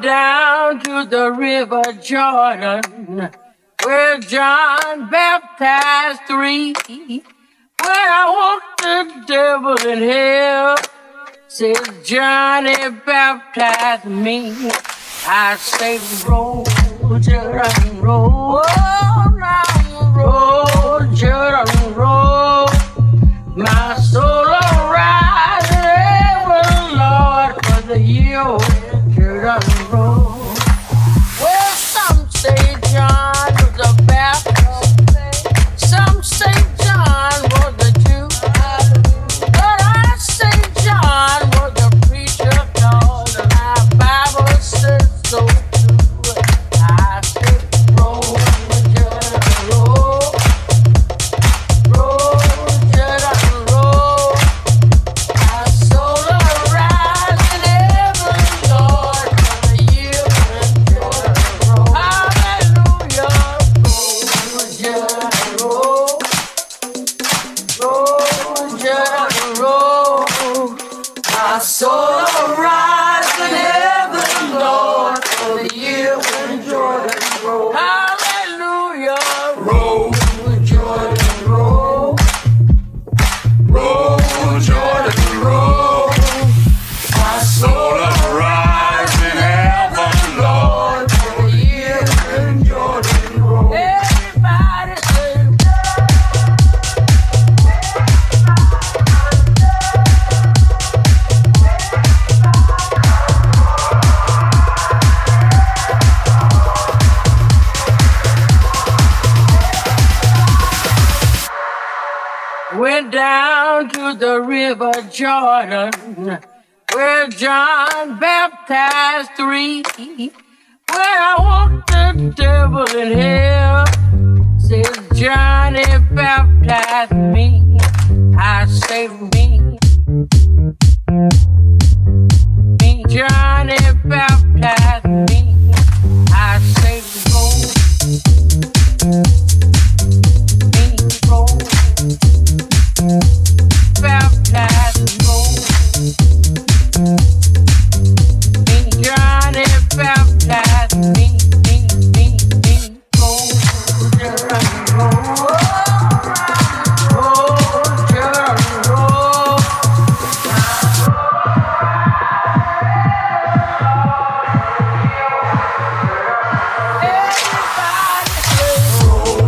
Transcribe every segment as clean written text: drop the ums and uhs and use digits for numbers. down to the river Jordan, where John baptized 3, where I walked the devil in hell. Says Johnny baptized me. I say, roll, Jordan, roll, roll, roll, Jordan, roll. My soul will rise ever, Lord, for the year will Jordan roll. Well, some say John was a Baptist, some say John was a Jew, but I say John was a preacher, cause my Bible says so too. I say roll, Jordan, roll, roll, Jordan, roll. My soul will rise in heaven, Lord, for the year when Jordan roll. Hallelujah, roll, roll, Jordan, roll. My soul will rise in heaven, Lord, for the year when Jordan roll. Hallelujah, roll, Jordan, roll, roll, Jordan, roll. My soul will rise in heaven, Lord, for the year when Jordan roll. Everybody say, went down to the river Jordan, where John baptized 3, where I walked the devil in hell. Says Johnny baptized me. I say me, Johnny baptized me. I say roll, baptized, roll. Johnny baptized me, roll, Jordan, roll, roll, Jordan, roll. Everybody say, roll,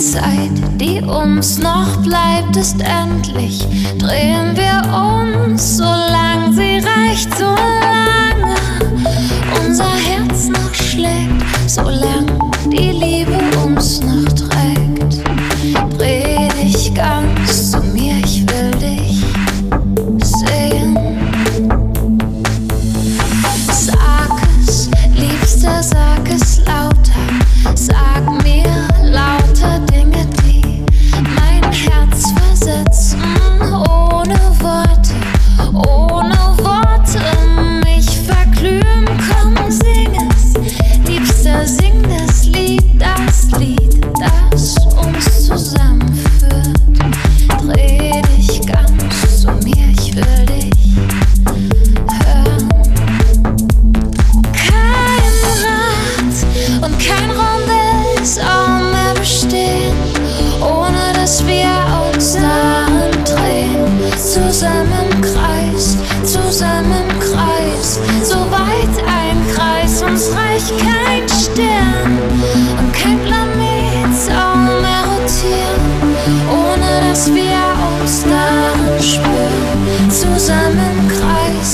Zeit, die uns noch bleibt, ist endlich. Drehen wir uns, solange sie reicht, solange unser Herz noch schlägt, solange die Liebe uns noch trägt. Dreh dich ganz zu mir, ich will dich sehen. Sag es, Liebster, sag es lauter, sag mir lauter Dinge, die mein Herz versetzen, ohne Worte, ohne Worte mich verglühen. Komm, sing es, Liebster, sing das Lied, das Lied, das uns zusammenführt. Dreh dich ganz zu mir, ich will dich hören. Kein Rat und kein Rondell ist auch mehr bestehen, ohne dass wir uns daran drehen. Zusammen im Kreis, zusammen im Kreis, so weit ein Kreis, uns reicht kein Stern und kein Planet auch mehr rotieren, ohne dass wir uns daran spüren. Zusammen im Kreis,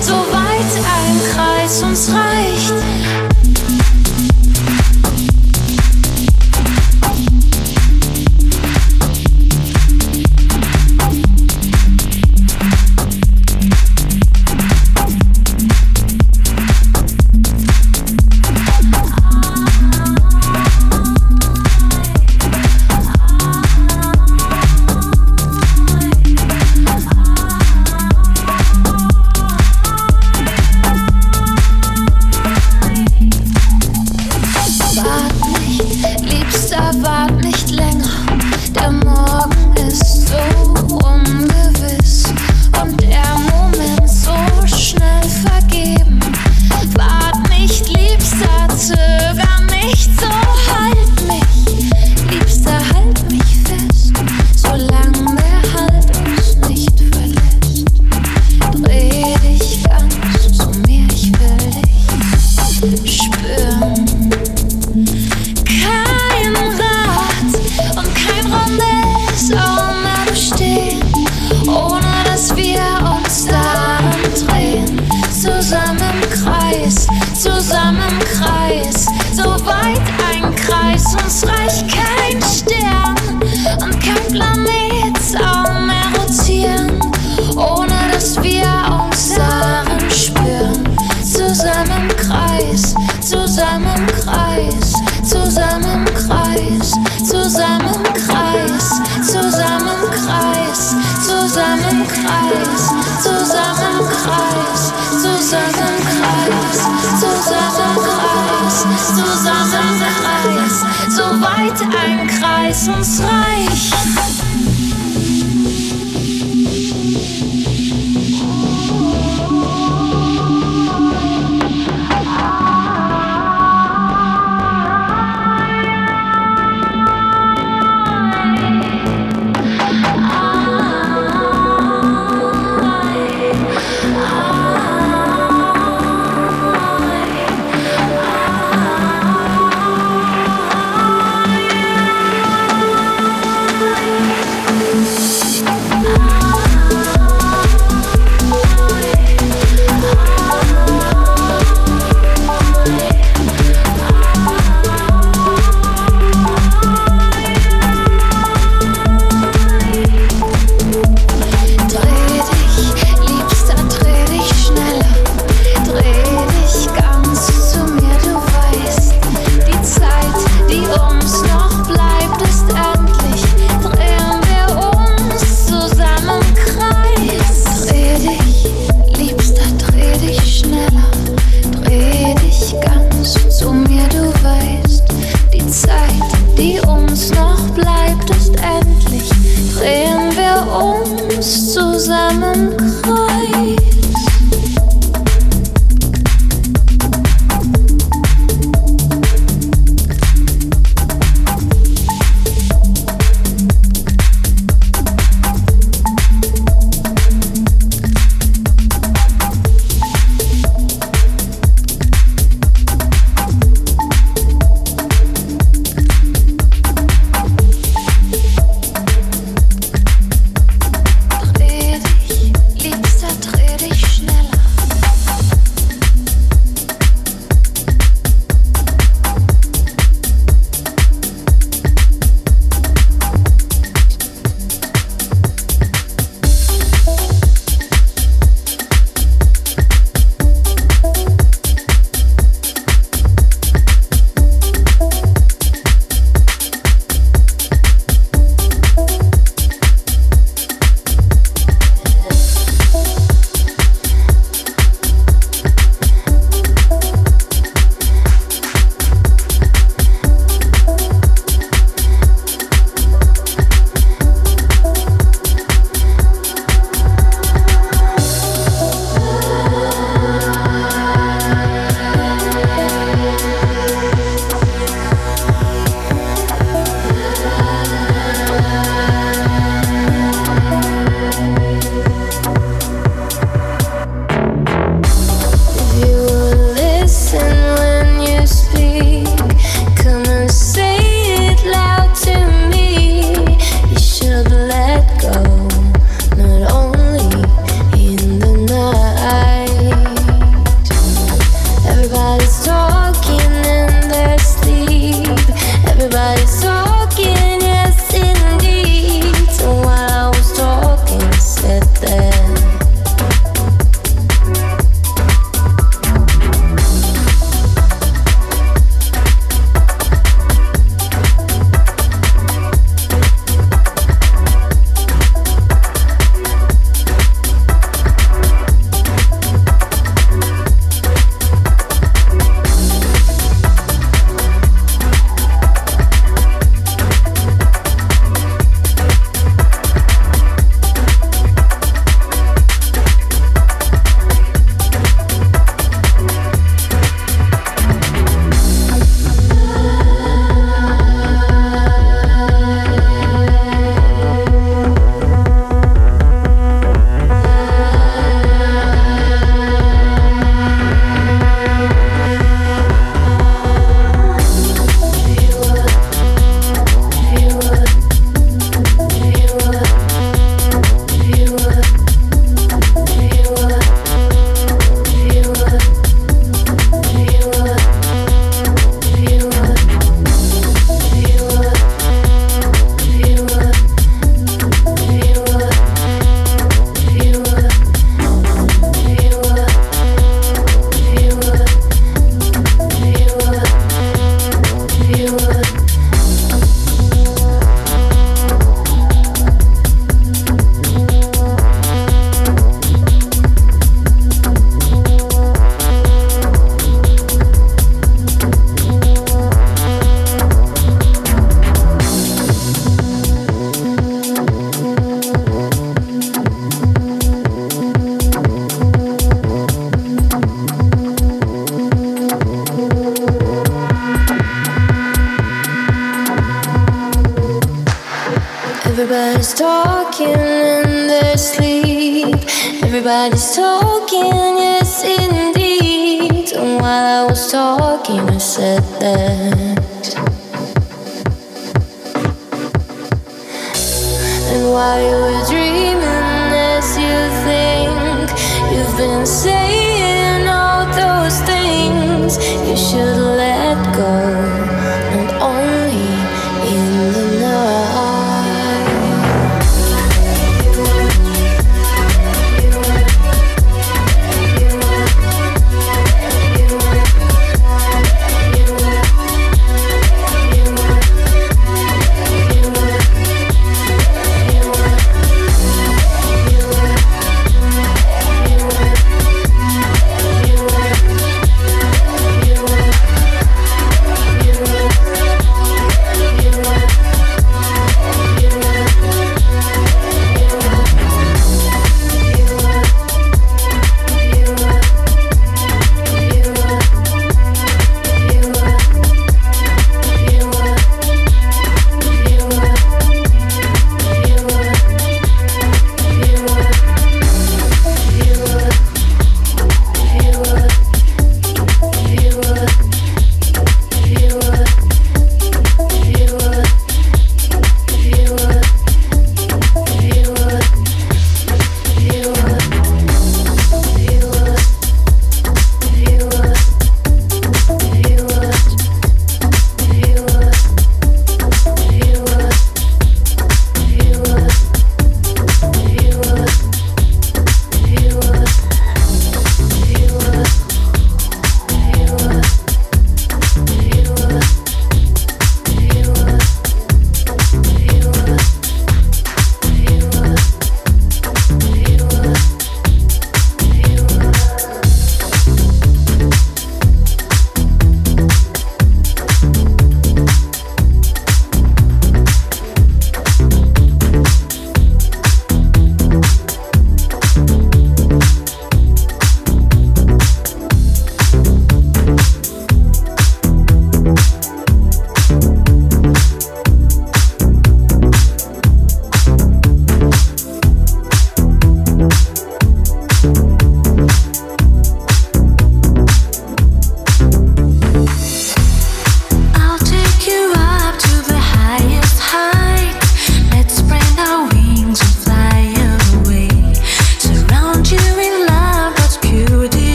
so weit ein Kreis uns reicht. So weit ein Kreis uns reicht.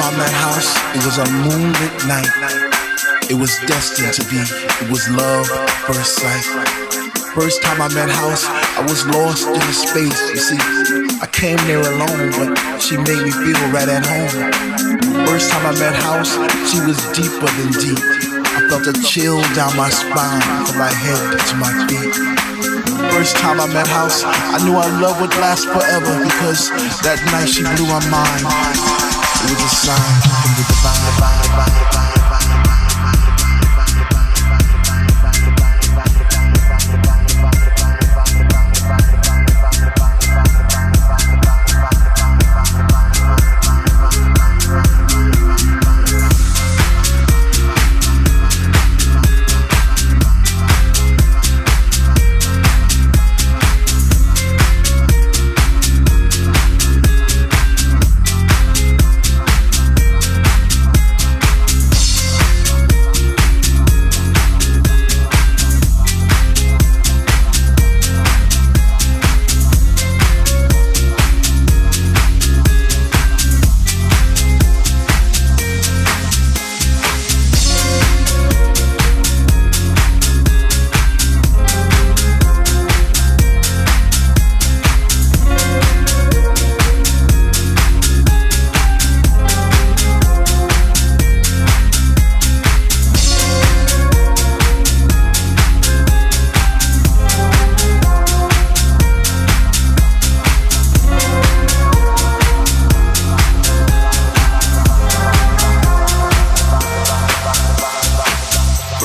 time I met House, it was a moonlit night. It was destined to be. It was love first sight. First time I met House, I was lost in a space. You see, I came there alone, but she made me feel right at home. First time I met House, she was deeper than deep. I felt a chill down my spine, from my head to my feet. First time I met House, I knew our love would last forever, because that night she blew my mind. It was a sign from the divine.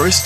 First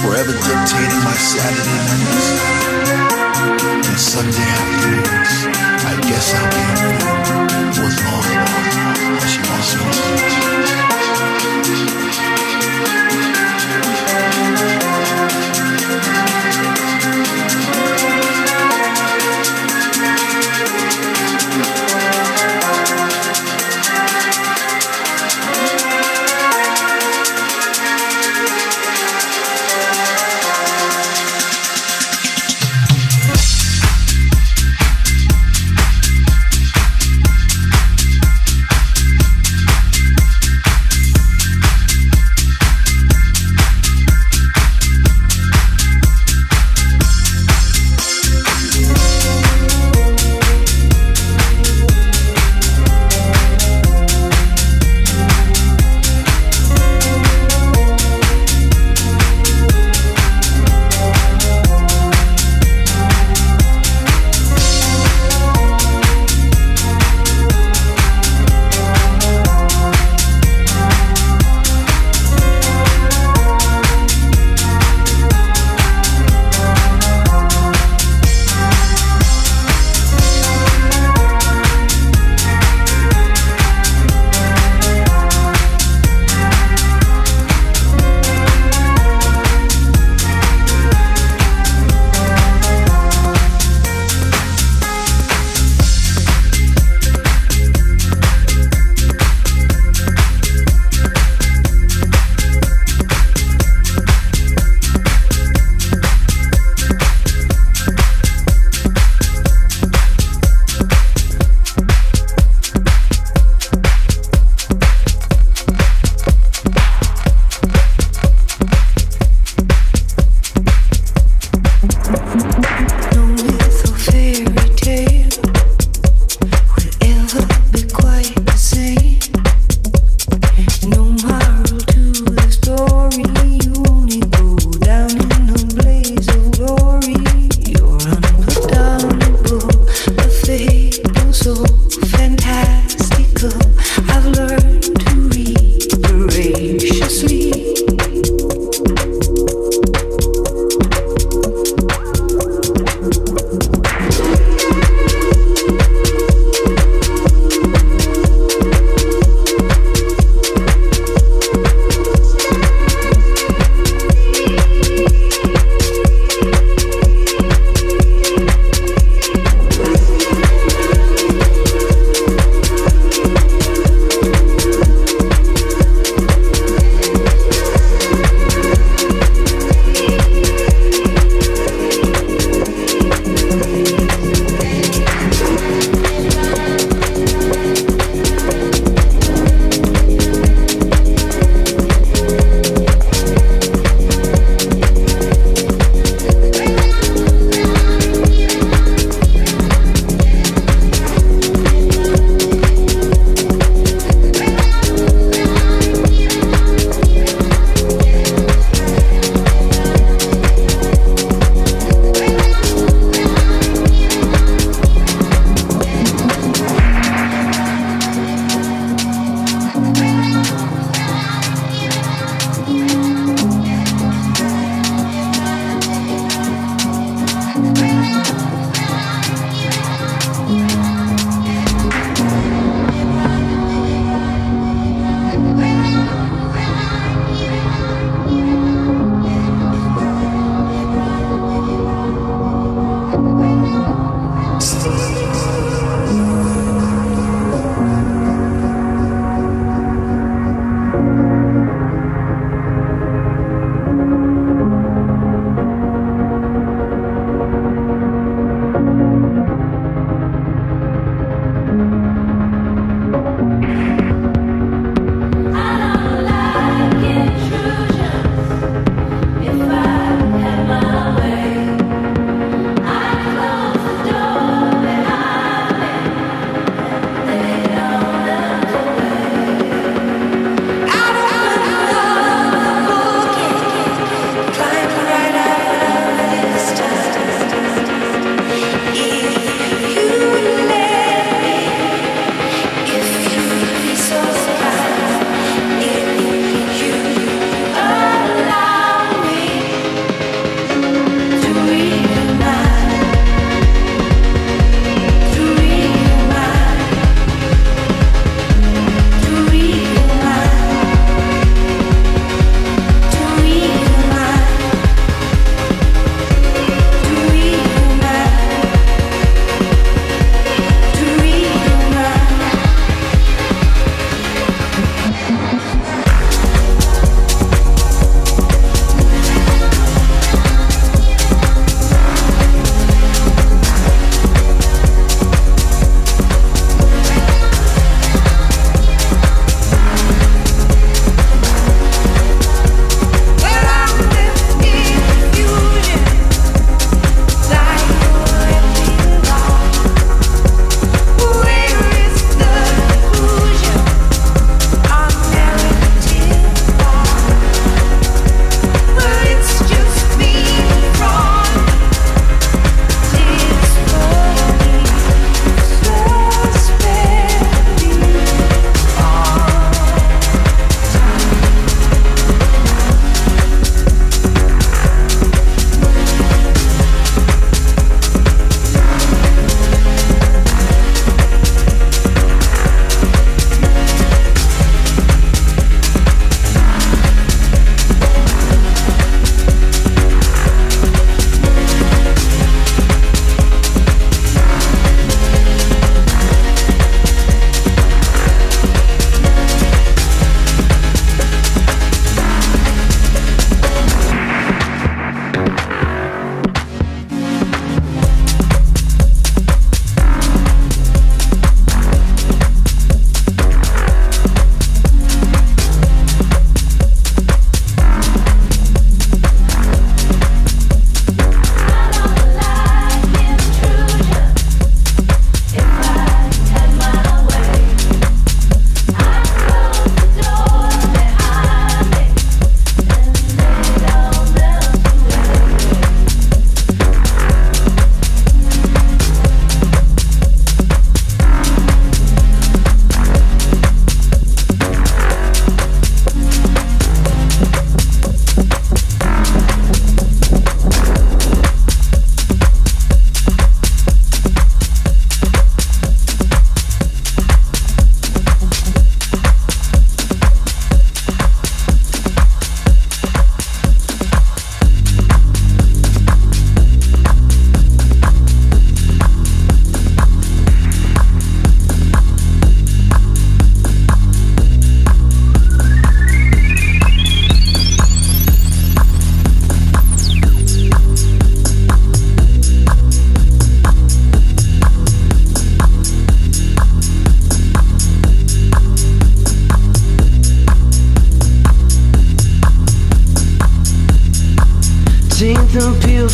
forever dictating my Saturday nights and Sunday afternoons. I guess I'll be with her long as she wants me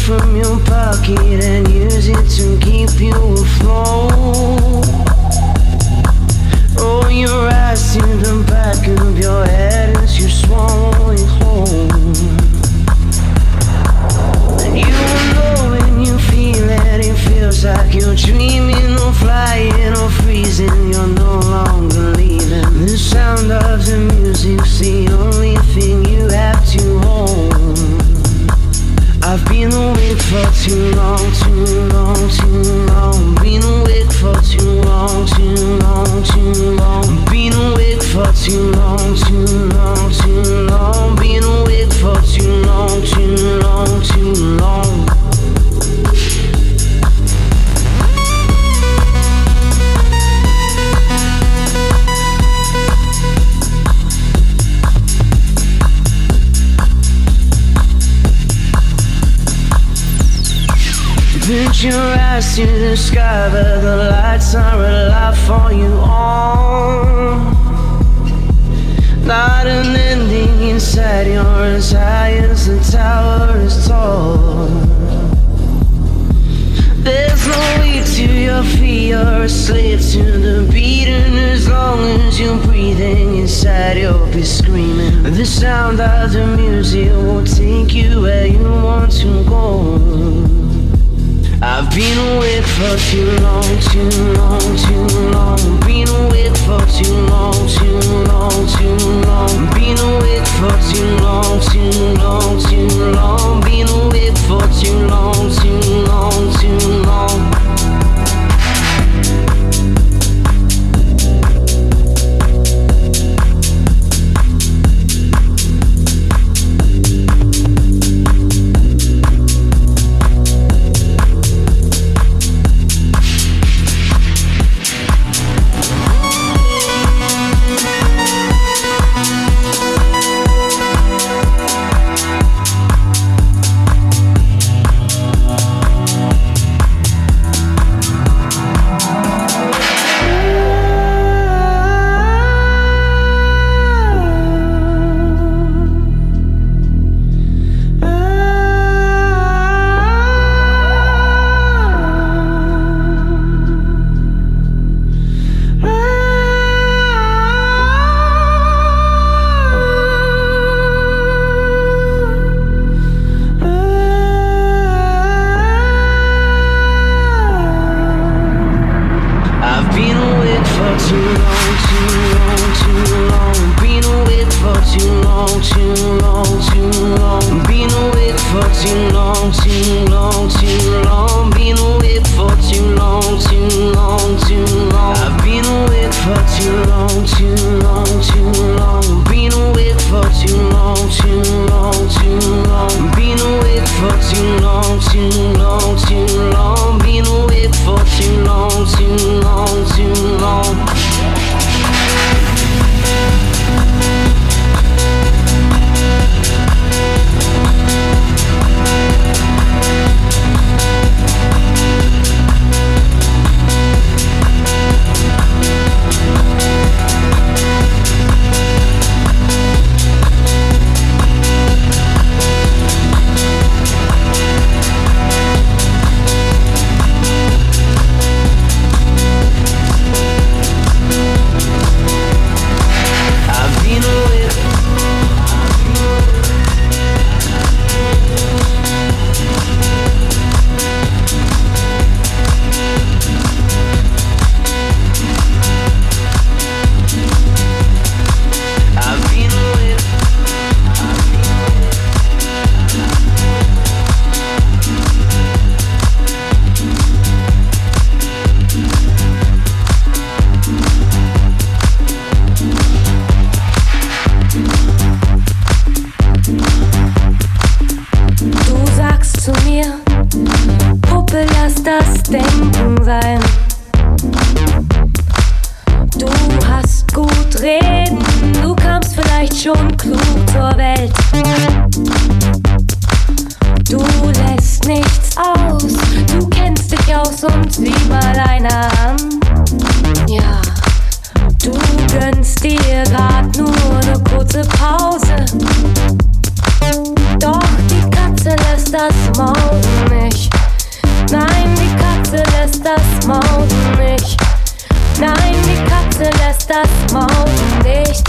from your pocket and use it to keep you afloat. Roll your eyes to the back of your head as you swallow it whole. And you will know when you feel it, it feels like you're dreaming or flying or freezing. You're no longer leaving. The sound of the music's the only thing you have to hold. I've been awake for too long, too long, too long. Been awake for too long, too long, too long. Been awake for too long, too long, too long. Been awake for too long, too long, too long. Put your eyes to the sky, but the lights are alive for you all. Not an ending inside, you're as high as the tower is tall. There's no weight to your feet, you're a slave to the beat, and as long as you're breathing inside, you'll be screaming. The sound of the music will take you where you want to go. I've been awake for too long, too long, too long. Been awake for too long, too long, too long. Been awake for too long, too long, too long. Been awake for too long, too long, too long. That's small. verlässt das Maul nicht.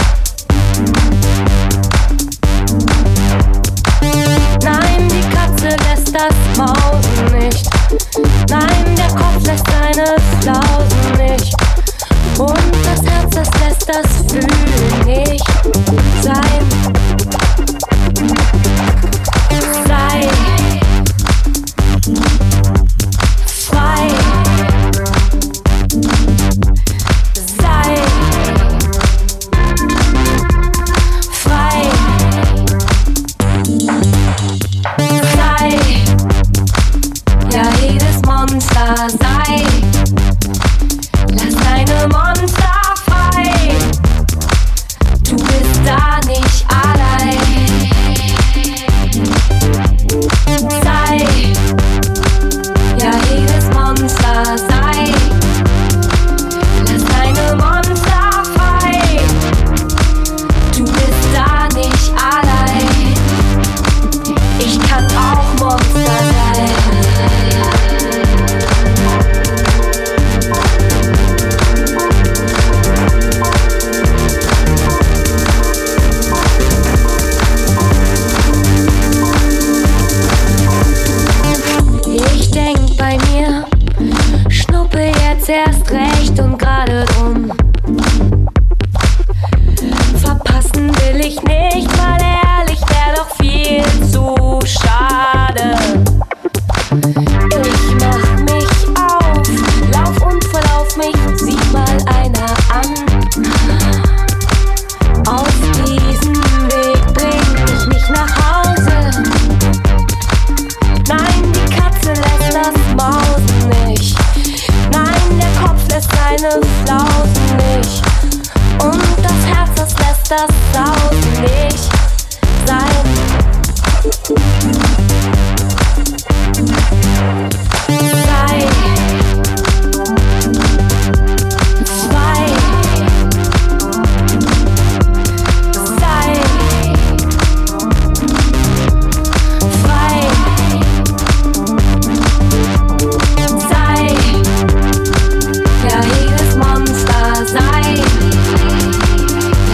Nein, die Katze lässt das Maul nicht. Nein, der Kopf lässt seine Flausen nicht. Und das Herz, das lässt das Fühlen nicht sein. Sei frei. Sei frei. Sei. Ja, jedes Monster sei. Lass deine Monster frei. Du bist da nicht allein. Sei, ja jedes Monster sei. Lass deine Monster frei. Du bist da nicht allein. Ich kann auch Monster sein. Erst recht und gerade drum. Verpassen will ich nicht, weil ehrlich wär doch viel zu schade. Ich mach mich auf, lauf und verlauf mich, sieh mal einer an. Auf diesen Weg bring ich mich nach Hause. Nein, die Katze lässt das Maus nicht. Der Kopf lässt seine Flausen nicht. Und das Herz, das lässt das Sausen nicht sein. Sei, lass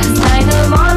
deine Monster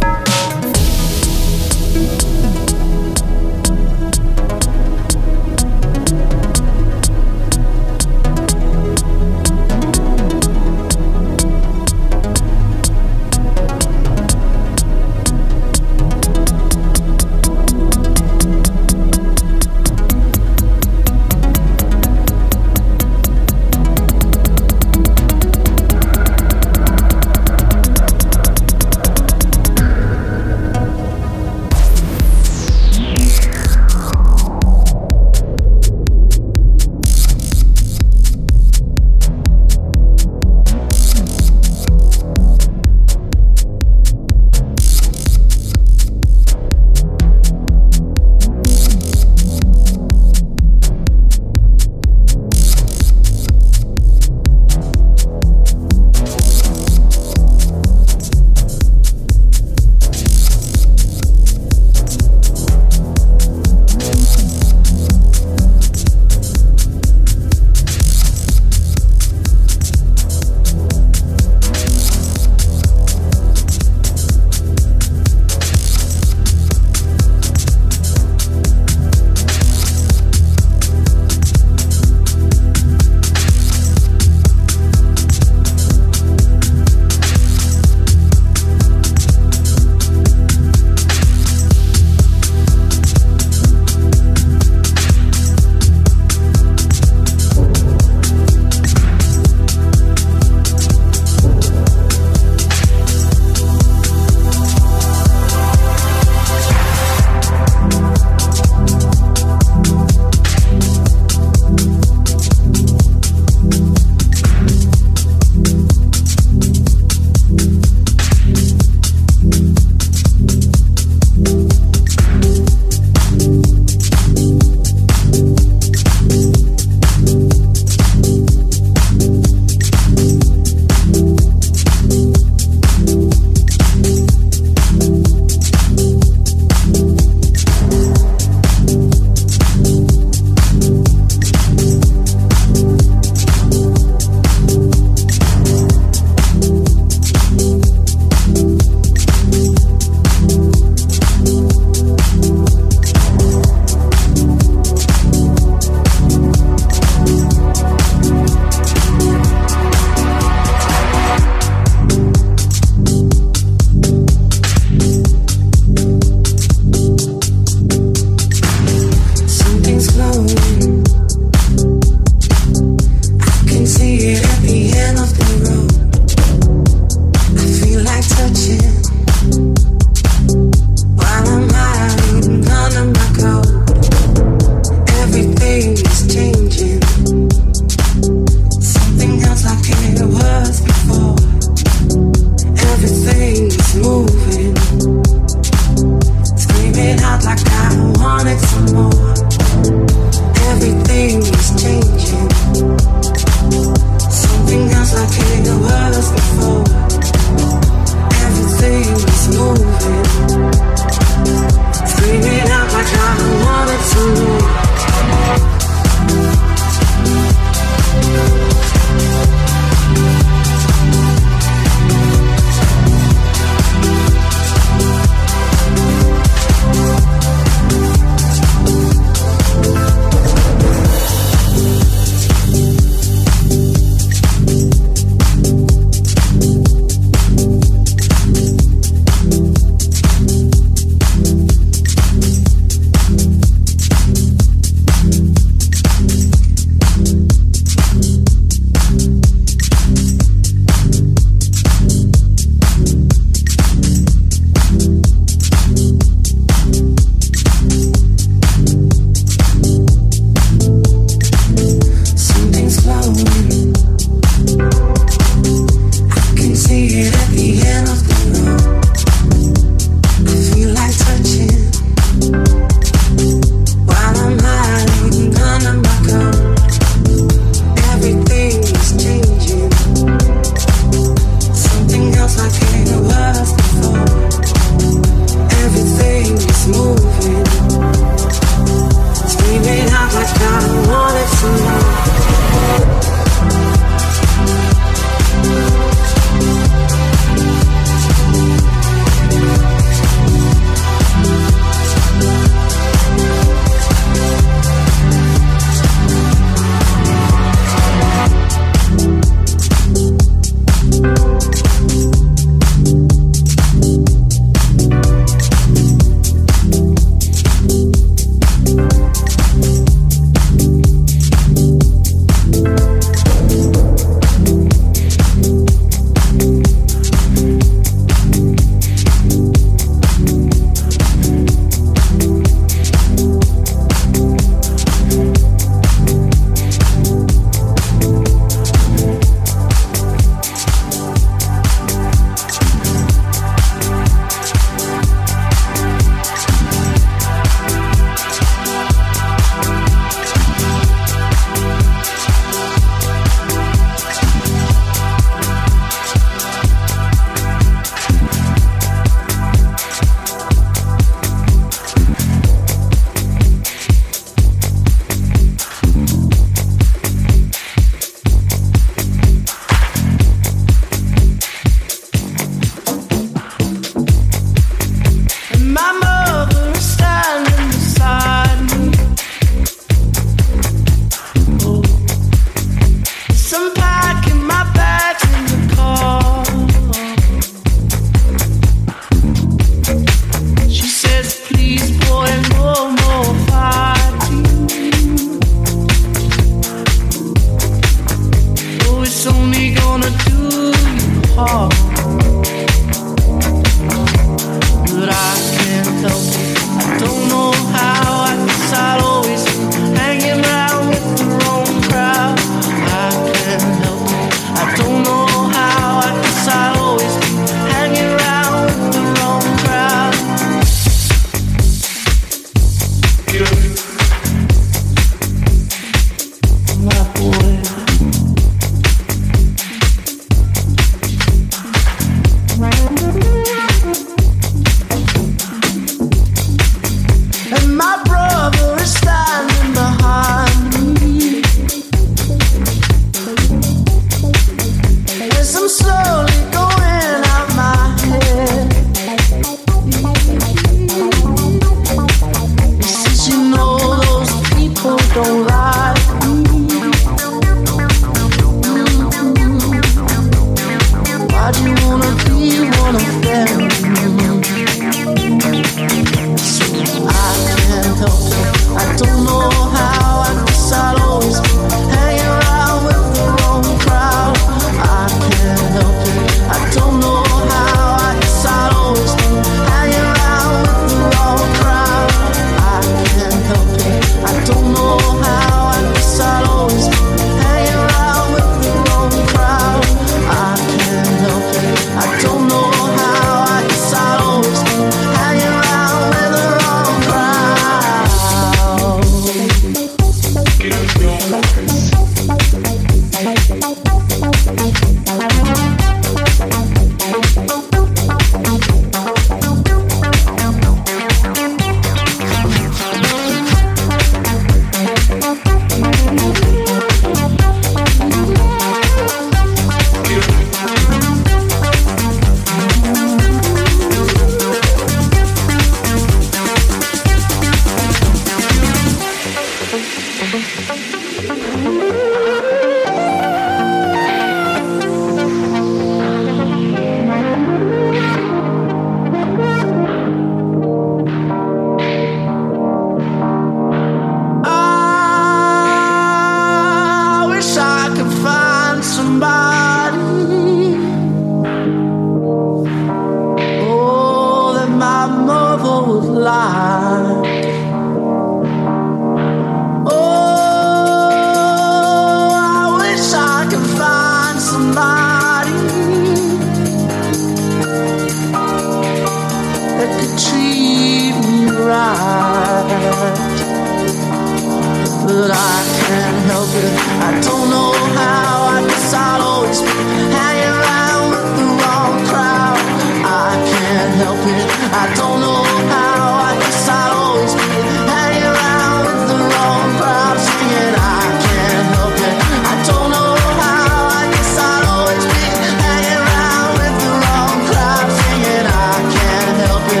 I don't know how, I guess I'll always be hanging around with the wrong crowd. I can't help it, I don't know how, I guess I'll always be hanging around with the wrong crowd, singing I can't help it, I don't know how, I guess I'll always be hanging around with the wrong crowd, singing I can't help it,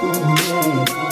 I don't know.